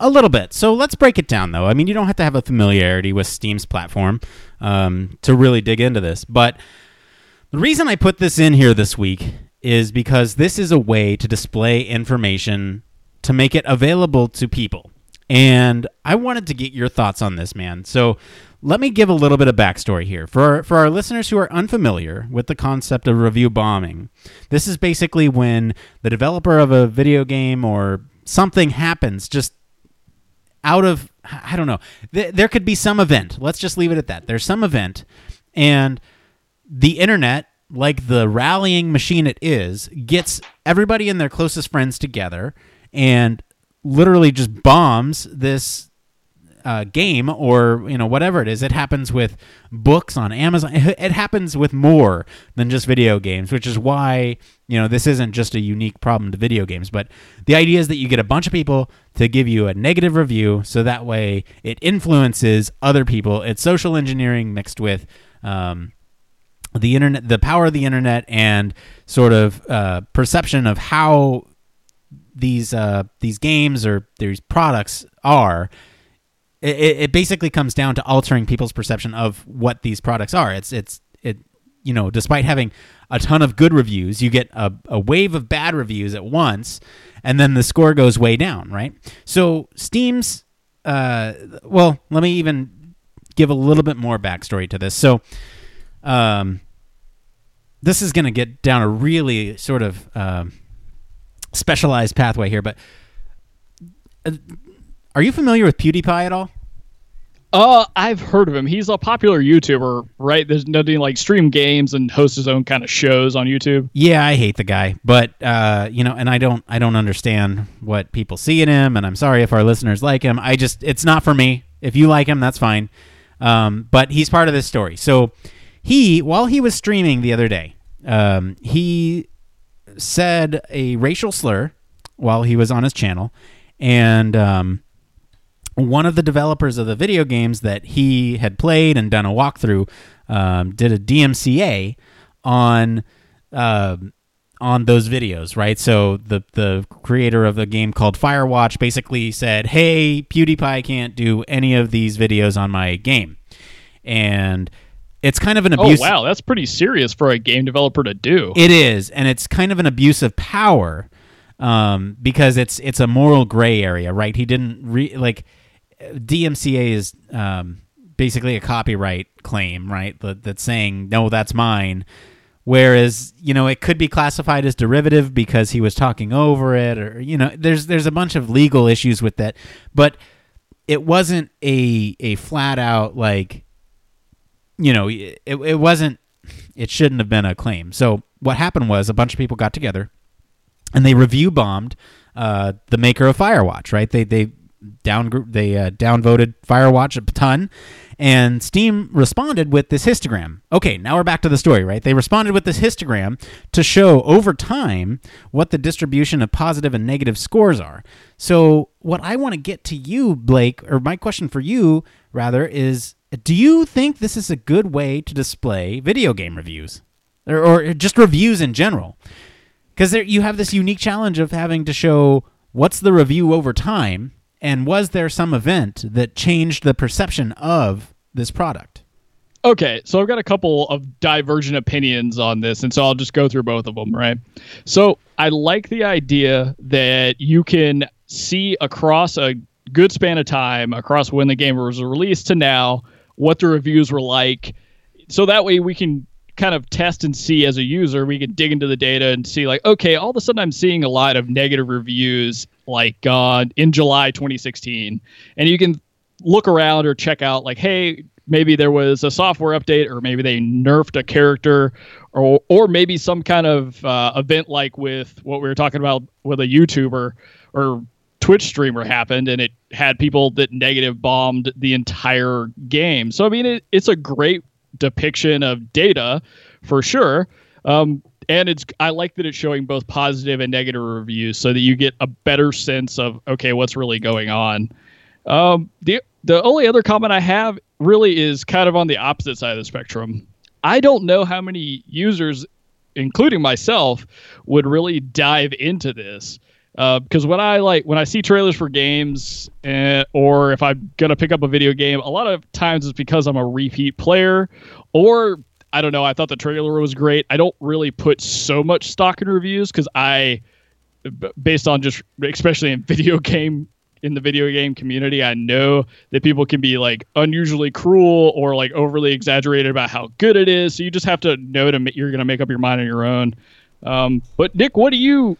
A little bit. So let's break it down, though. I mean, you don't have to have a familiarity with Steam's platform to really dig into this. But the reason I put this in here this week is because this is a way to display information to make it available to people. And I wanted to get your thoughts on this, man. So let me give a little bit of backstory here. For our listeners who are unfamiliar with the concept of review bombing, this is basically when the developer of a video game or something happens just out of, I don't know, there could be some event. Let's just leave it at that. There's some event, and the internet, like the rallying machine it is, gets everybody and their closest friends together and literally just bombs this game or, you know, whatever it is. It happens with books on Amazon. It happens with more than just video games, which is why, you know, this isn't just a unique problem to video games. But the idea is that you get a bunch of people to give you a negative review, so that way it influences other people. It's social engineering mixed with the internet, the power of the internet, and sort of perception of how these games or these products are. It basically comes down to altering people's perception of what these products are. It's you know, despite having a ton of good reviews, you get a wave of bad reviews at once, and then the score goes way down, right? So Steam's well, let me even give a little bit more backstory to this. So this is going to get down a really sort of specialized pathway here, but are you familiar with PewDiePie at all? I've heard of him. He's a popular YouTuber, right? There's nothing like stream games and hosts his own kind of shows on YouTube. Yeah, I hate the guy, but you know, and I don't understand what people see in him, and I'm sorry if our listeners like him. It's not for me. If you like him, that's fine. But he's part of this story. So while he was streaming the other day, he said a racial slur while he was on his channel, and one of the developers of the video games that he had played and done a walkthrough did a DMCA on those videos, right? So the creator of the game called Firewatch basically said, "Hey, PewDiePie can't do any of these videos on my game," and it's kind of an abuse. Oh, wow. That's pretty serious for a game developer to do. It is, and it's kind of an abuse of power because it's a moral gray area, right? He didn't DMCA is basically a copyright claim, right? That's saying, no, that's mine. Whereas, you know, it could be classified as derivative because he was talking over it, or, you know, there's a bunch of legal issues with that. But it wasn't a flat out, like, you know, it wasn't, it shouldn't have been a claim. So what happened was a bunch of people got together and they review bombed the maker of Firewatch, right? They downvoted Firewatch a ton, and Steam responded with this histogram. Okay, now we're back to the story, right? They responded with this histogram to show over time what the distribution of positive and negative scores are. So what I want to get to you, Blake, or my question for you, rather, is, do you think this is a good way to display video game reviews, or just reviews in general? Because you have this unique challenge of having to show what's the review over time, and was there some event that changed the perception of this product? Okay, so I've got a couple of divergent opinions on this, and so I'll just go through both of them, right? So I like the idea that you can see across a good span of time across when the game was released to now, what the reviews were like. So that way we can kind of test and see as a user, we can dig into the data and see like, okay, all of a sudden I'm seeing a lot of negative reviews like in July 2016. And you can look around or check out like, hey, maybe there was a software update, or maybe they nerfed a character, or maybe some kind of event like with what we were talking about with a YouTuber or Twitch streamer happened, and it had people that negative bombed the entire game. So, I mean, it's a great depiction of data for sure. And I like that it's showing both positive and negative reviews so that you get a better sense of, okay, what's really going on. The only other comment I have really is kind of on the opposite side of the spectrum. I don't know how many users, including myself, would really dive into this. Because when I see trailers for games, or if I'm going to pick up a video game, a lot of times it's because I'm a repeat player, or I don't know, I thought the trailer was great. I don't really put so much stock in reviews because based on just, especially in the video game community, I know that people can be like unusually cruel or like overly exaggerated about how good it is. So you just have to know you're going to make up your mind on your own. But Nick, what do you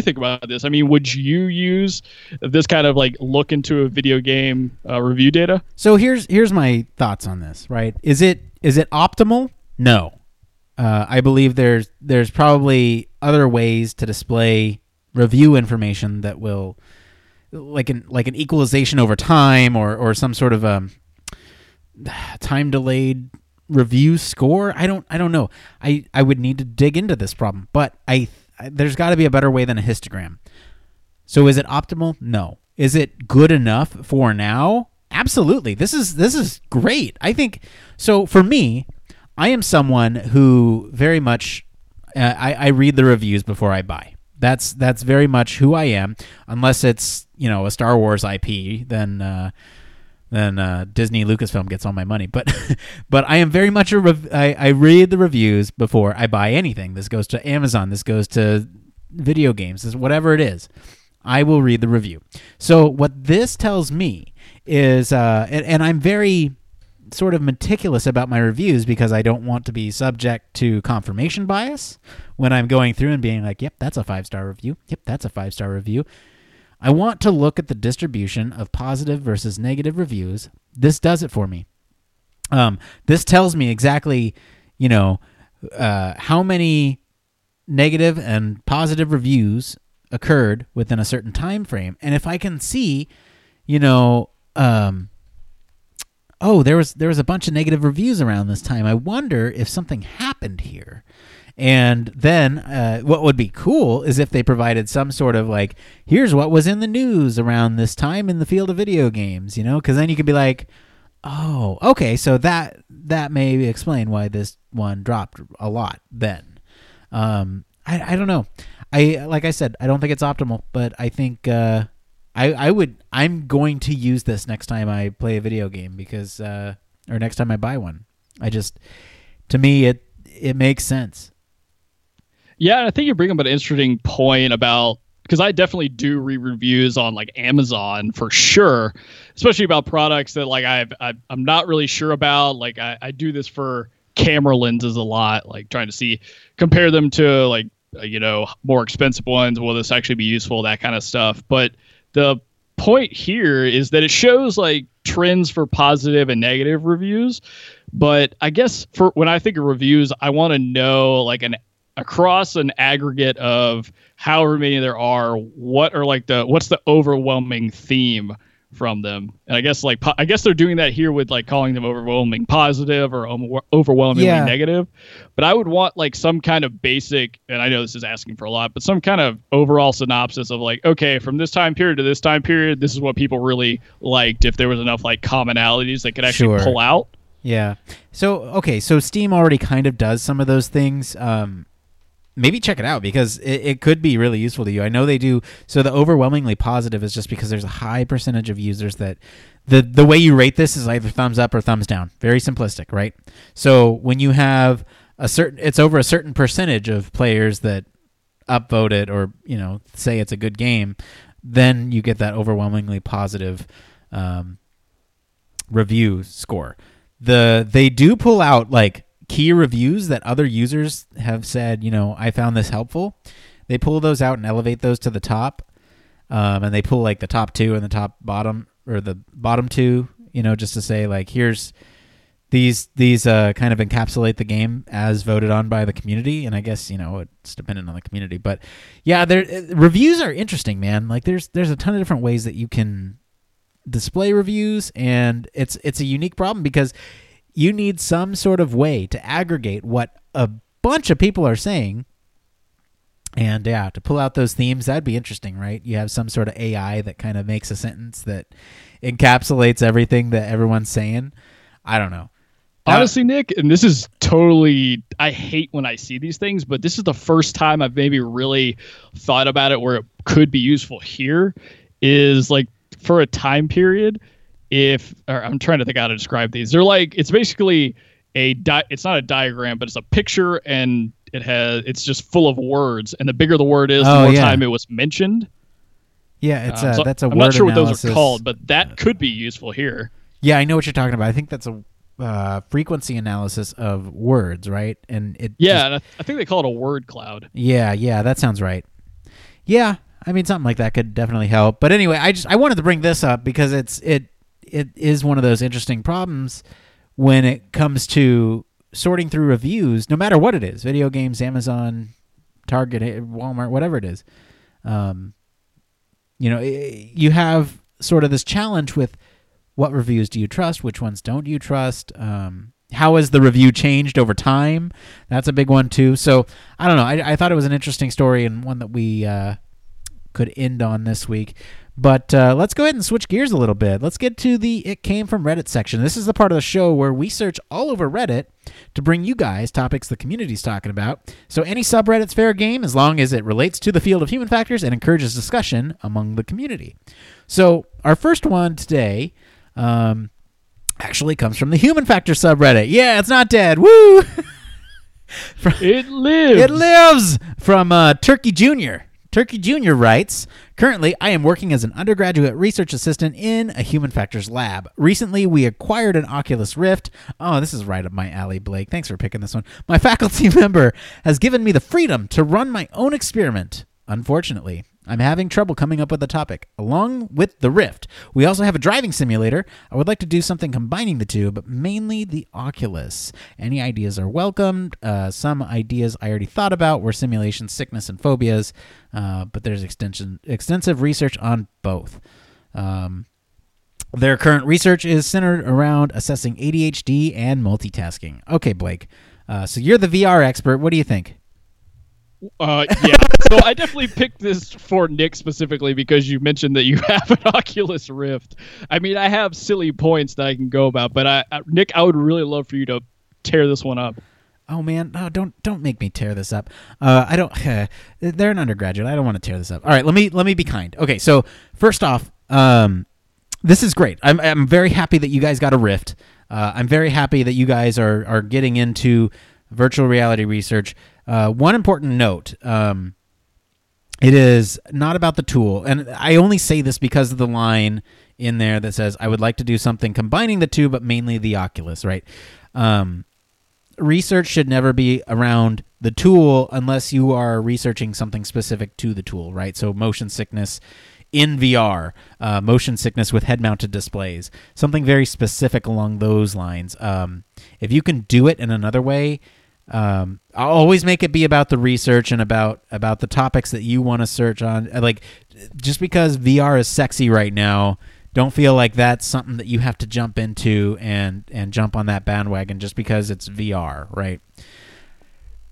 think about this? I mean, would you use this kind of like look into a video game review data? So here's my thoughts on this, right? Is it optimal? No. I believe there's probably other ways to display review information that will like an equalization over time or some sort of time delayed review score. I don't know. I would need to dig into this problem, but there's got to be a better way than a histogram. So is it optimal? No. Is it good enough for now? Absolutely. This is great. I think so. For me, I am someone who very much I read the reviews before I buy. That's very much who I am. Unless it's a Star Wars IP, then Disney Lucasfilm gets all my money. But but I am very much I read the reviews before I buy anything. This goes to Amazon. This goes to video games. This whatever it is, I will read the review. So what this tells me is, and I'm very sort of meticulous about my reviews because I don't want to be subject to confirmation bias when I'm going through and being like, yep, that's a 5-star review. Yep, that's a 5-star review. I want to look at the distribution of positive versus negative reviews. This does it for me. This tells me exactly, how many negative and positive reviews occurred within a certain time frame. And if I can see, there was a bunch of negative reviews around this time. I wonder if something happened here. And then what would be cool is if they provided some sort of like, here's what was in the news around this time in the field of video games, because then you could be like, oh, okay, so that may explain why this one dropped a lot then. I don't know. Like I said, I don't think it's optimal, but I think I'm going to use this next time I play a video game because or next time I buy one. To me, it makes sense. Yeah, I think you bring up an interesting point about, because I definitely do read reviews on like Amazon for sure, especially about products that like I'm not really sure about. Like I do this for camera lenses a lot, like trying to compare them to like, more expensive ones. Will this actually be useful? That kind of stuff. But the point here is that it shows like trends for positive and negative reviews. But I guess for when I think of reviews, I want to know like across an aggregate of however many there are, what's the overwhelming theme from them? And I guess I guess they're doing that here with like calling them overwhelming positive or overwhelmingly negative. But I would want like some kind of basic, and I know this is asking for a lot, but some kind of overall synopsis of like, okay, from this time period to this time period, this is what people really liked. If there was enough like commonalities they could actually pull out. Yeah. So, okay. So Steam already kind of does some of those things. Maybe check it out because it could be really useful to you. I know they do. So the overwhelmingly positive is just because there's a high percentage of users that the way you rate this is either thumbs up or thumbs down. Very simplistic, right? So when you have it's over a certain percentage of players that upvote it or, say it's a good game, then you get that overwhelmingly positive review score. They do pull out like key reviews that other users have said, you know, I found this helpful. They pull those out and elevate those to the top. And they pull like the top two and the top bottom, or the bottom two, you know, just to say like, here's these kind of encapsulate the game as voted on by the community. And I guess, you know, it's dependent on the community, but yeah, reviews are interesting, man. Like there's a ton of different ways that you can display reviews, and it's a unique problem because you need some sort of way to aggregate what a bunch of people are saying. And yeah, to pull out those themes, that'd be interesting, right? You have some sort of AI that kind of makes a sentence that encapsulates everything that everyone's saying. I don't know. Honestly, Nick, and this is totally, I hate when I see these things, but this is the first time I've maybe really thought about it where it could be useful here, is like for a time period, I'm trying to think how to describe these. They're like, it's basically it's not a diagram, but it's a picture and it's just full of words, and the bigger the word is, the more time it was mentioned. Yeah, it's so that's a word analysis. I'm not sure what those are called, but that could be useful here. Yeah, I know what you're talking about. I think that's a frequency analysis of words, right? And I think they call it a word cloud. Yeah, that sounds right. Yeah, I mean something like that could definitely help. But anyway, I wanted to bring this up because it is one of those interesting problems when it comes to sorting through reviews, no matter what it is, video games, Amazon, Target, Walmart, whatever it is. You know, you have sort of this challenge with what reviews do you trust? Which ones don't you trust? How has the review changed over time? That's a big one too. So I don't know. I thought it was an interesting story and one that we could end on this week. But let's go ahead and switch gears a little bit. Let's get to the It Came From Reddit section. This is the part of the show where we search all over Reddit to bring you guys topics the community's talking about. So any subreddit's fair game as long as it relates to the field of human factors and encourages discussion among the community. So our first one today actually comes from the Human Factors subreddit. Yeah, it's not dead. Woo! It lives. It lives from Turkey Jr. Turkey Jr. writes, currently, I am working as an undergraduate research assistant in a human factors lab. Recently, we acquired an Oculus Rift. Oh, this is right up my alley, Blake. Thanks for picking this one. My faculty member has given me the freedom to run my own experiment. Unfortunately, I'm having trouble coming up with a topic. Along with the Rift, we also have a driving simulator. I would like to do something combining the two, but mainly the Oculus. Any ideas are welcomed. Some ideas I already thought about were simulation, sickness, and phobias, but there's extensive research on both. Their current research is centered around assessing ADHD and multitasking. Okay, Blake, so you're the VR expert. What do you think? Yeah, so I definitely picked this for Nick specifically because you mentioned that you have an Oculus Rift. I mean, I have silly points that I can go about, but Nick, I would really love for you to tear this one up. Oh man, no, don't make me tear this up. I don't. They're an undergraduate. I don't want to tear this up. All right, let me be kind. Okay, so first off, this is great. I'm very happy that you guys got a Rift. I'm very happy that you guys are getting into virtual reality research. One important note, it is not about the tool. And I only say this because of the line in there that says, I would like to do something combining the two, but mainly the Oculus, right? Research should never be around the tool unless you are researching something specific to the tool, right? So motion sickness in VR, motion sickness with head-mounted displays, something very specific along those lines. If you can do it in another way, I'll always make it be about the research and about the topics that you want to search on. Like, just because VR is sexy right now, don't feel like that's something that you have to jump into and jump on that bandwagon just because it's VR, right?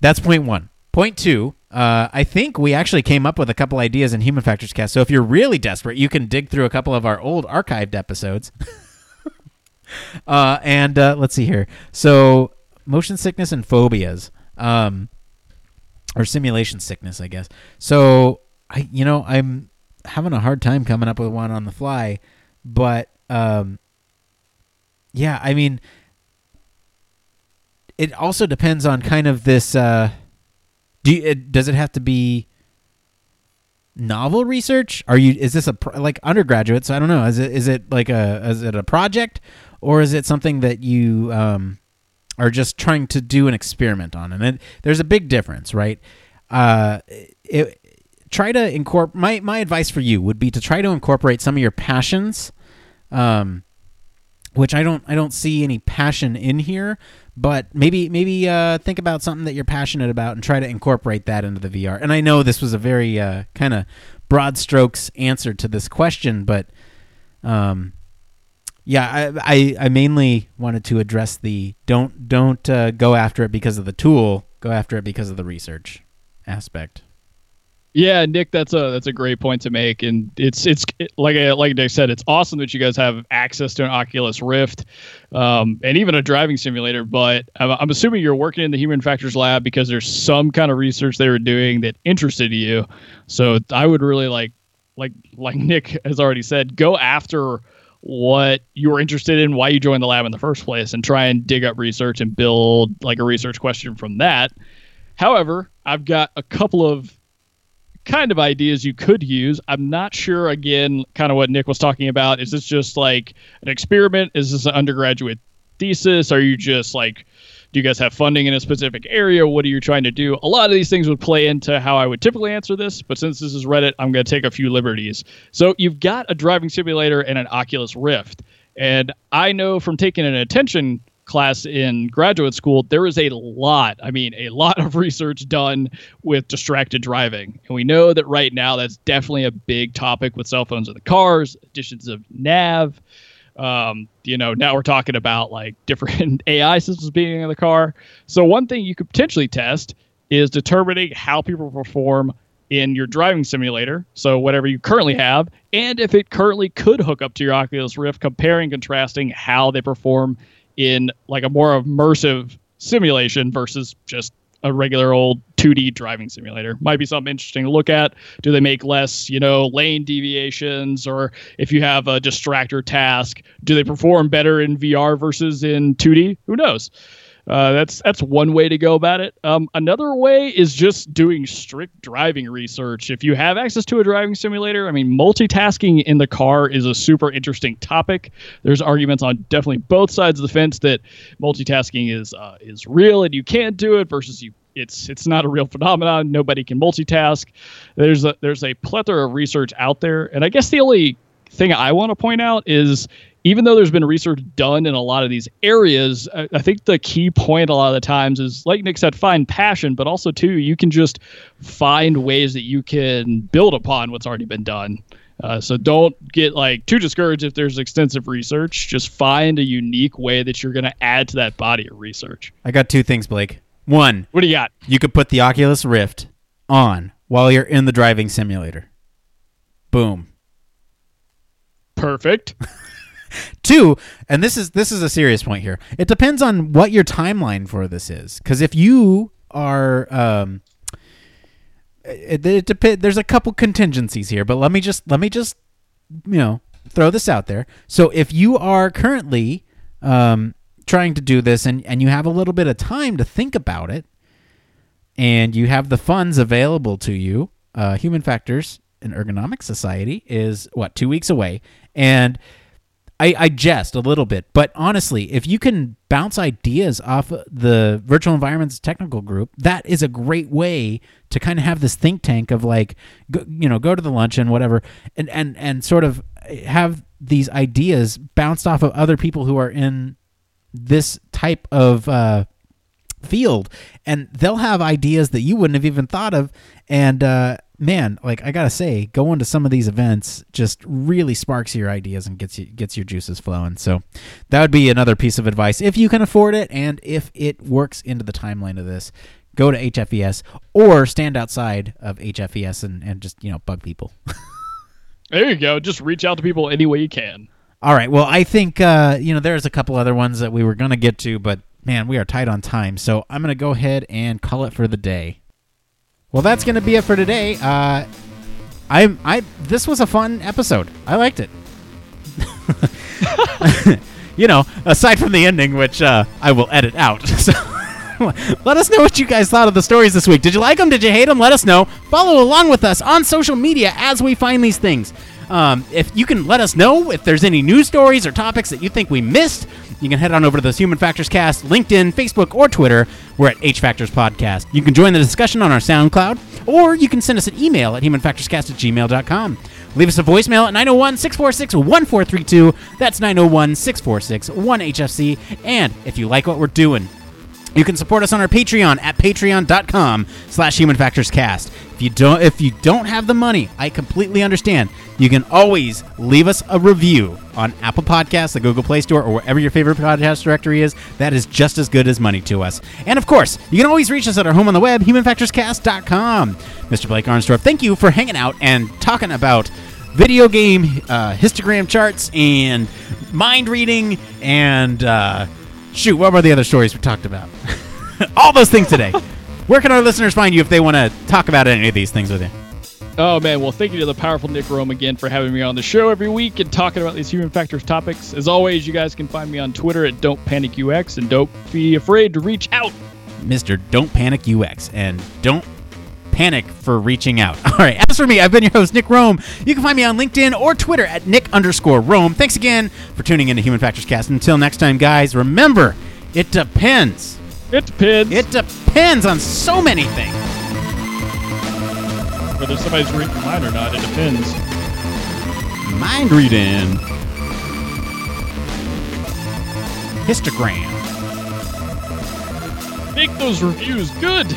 That's point one. Point two, I think we actually came up with a couple ideas in Human Factors Cast. So if you're really desperate, you can dig through a couple of our old archived episodes. And let's see here. So motion sickness and phobias, or simulation sickness, I guess. So I'm having a hard time coming up with one on the fly, but yeah, I mean, it also depends on kind of this. Does it have to be novel research? Is this undergraduate? So I don't know. Is it a project, or is it something that you are just trying to do an experiment on? And there's a big difference, right? My advice for you would be to try to incorporate some of your passions, which I don't see any passion in here, but maybe think about something that you're passionate about and try to incorporate that into the VR. And I know this was a very kind of broad strokes answer to this question, but I mainly wanted to address the don't go after it because of the tool, go after it because of the research aspect. Yeah, Nick, that's a great point to make, and it's like Nick said, it's awesome that you guys have access to an Oculus Rift, and even a driving simulator. But I'm assuming you're working in the Human Factors Lab because there's some kind of research they were doing that interested you. So I would really like Nick has already said, go after what you were interested in, why you joined the lab in the first place, and try and dig up research and build like a research question from that. However, I've got a couple of kind of ideas you could use. I'm not sure, again, kind of what Nick was talking about. Is this just like an experiment? Is this an undergraduate thesis? Are you just like, do you guys have funding in a specific area? What are you trying to do? A lot of these things would play into how I would typically answer this, but since this is Reddit, I'm going to take a few liberties. So you've got a driving simulator and an Oculus Rift. And I know from taking an attention class in graduate school, there is a lot of research done with distracted driving. And we know that right now that's definitely a big topic with cell phones in the cars, additions of nav. Now we're talking about like different AI systems being in the car. So one thing you could potentially test is determining how people perform in your driving simulator, so whatever you currently have, and if it currently could hook up to your Oculus Rift, comparing, contrasting how they perform in like a more immersive simulation versus just a regular old 2D driving simulator. Might be something interesting to look at. Do they make less, lane deviations? Or if you have a distractor task, do they perform better in VR versus in 2D? Who knows? That's one way to go about it. Another way is just doing strict driving research. If you have access to a driving simulator, multitasking in the car is a super interesting topic. There's arguments on definitely both sides of the fence that multitasking is real and you can do it versus it's not a real phenomenon. Nobody can multitask. There's a plethora of research out there, and I guess the only thing I want to point out is, even though there's been research done in a lot of these areas, I think the key point a lot of the times is, like Nick said, find passion, but also, too, you can just find ways that you can build upon what's already been done. So don't get too discouraged if there's extensive research. Just find a unique way that you're going to add to that body of research. I got two things, Blake. One. What do you got? You could put the Oculus Rift on while you're in the driving simulator. Boom. Perfect. Two, and this is a serious point here. It depends on what your timeline for this is, because if you are, there's a couple contingencies here, but let me just throw this out there. So if you are currently trying to do this and you have a little bit of time to think about it, and you have the funds available to you, Human Factors and Ergonomics Society is 2 weeks away, and I jest a little bit, but honestly, if you can bounce ideas off the Virtual Environments Technical Group, that is a great way to kind of have this think tank of go to the luncheon, whatever, and sort of have these ideas bounced off of other people who are in this type of field, and they'll have ideas that you wouldn't have even thought of, and man, I gotta say, going to some of these events just really sparks your ideas and gets your juices flowing. So that would be another piece of advice. If you can afford it and if it works into the timeline of this, go to HFES or stand outside of HFES and just, bug people. There you go. Just reach out to people any way you can. All right. Well, I think, there's a couple other ones that we were going to get to, but man, we are tight on time. So I'm going to go ahead and call it for the day. Well, that's going to be it for today. This was a fun episode. I liked it. Aside from the ending, which I will edit out. So Let us know what you guys thought of the stories this week. Did you like them? Did you hate them? Let us know. Follow along with us on social media as we find these things. If you can let us know if there's any news stories or topics that you think we missed, you can head on over to the Human Factors Cast, LinkedIn, Facebook, or Twitter. We're at HFactors Podcast. You can join the discussion on our SoundCloud, or you can send us an email at humanfactorscast@gmail.com. Leave us a voicemail at 901-646-1432. That's 901-646-1HFC. And if you like what we're doing, you can support us on our Patreon at patreon.com/humanfactorscast. If you don't have the money, I completely understand. You can always leave us a review on Apple Podcasts, the Google Play Store, or wherever your favorite podcast directory is. That is just as good as money to us. And of course, you can always reach us at our home on the web, humanfactorscast.com. Mr. Blake Arnsdorf, thank you for hanging out and talking about video game histogram charts and mind reading and... shoot, what were the other stories we talked about? All those things today. Where can our listeners find you if they want to talk about any of these things with you? Oh, man. Well, thank you to the powerful Nick Rome again for having me on the show every week and talking about these human factors topics. As always, you guys can find me on Twitter at Don'tPanicUX, and don't be afraid to reach out. Mr. Don't Panic UX, and don't panic for reaching out. All right. As for me, I've been your host, Nick Rome. You can find me on LinkedIn or Twitter at Nick_Rome. Thanks again for tuning in to Human Factors Cast. Until next time, guys, remember, it depends. It depends. It depends on so many things. Whether somebody's reading mine or not, it depends. Mind reading. Histogram. Make those reviews good.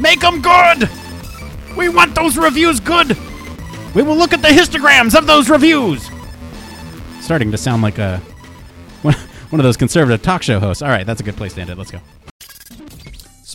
Make them good. We want those reviews good. We will look at the histograms of those reviews. Starting to sound like one of those conservative talk show hosts. All right, that's a good place to end it. Let's go.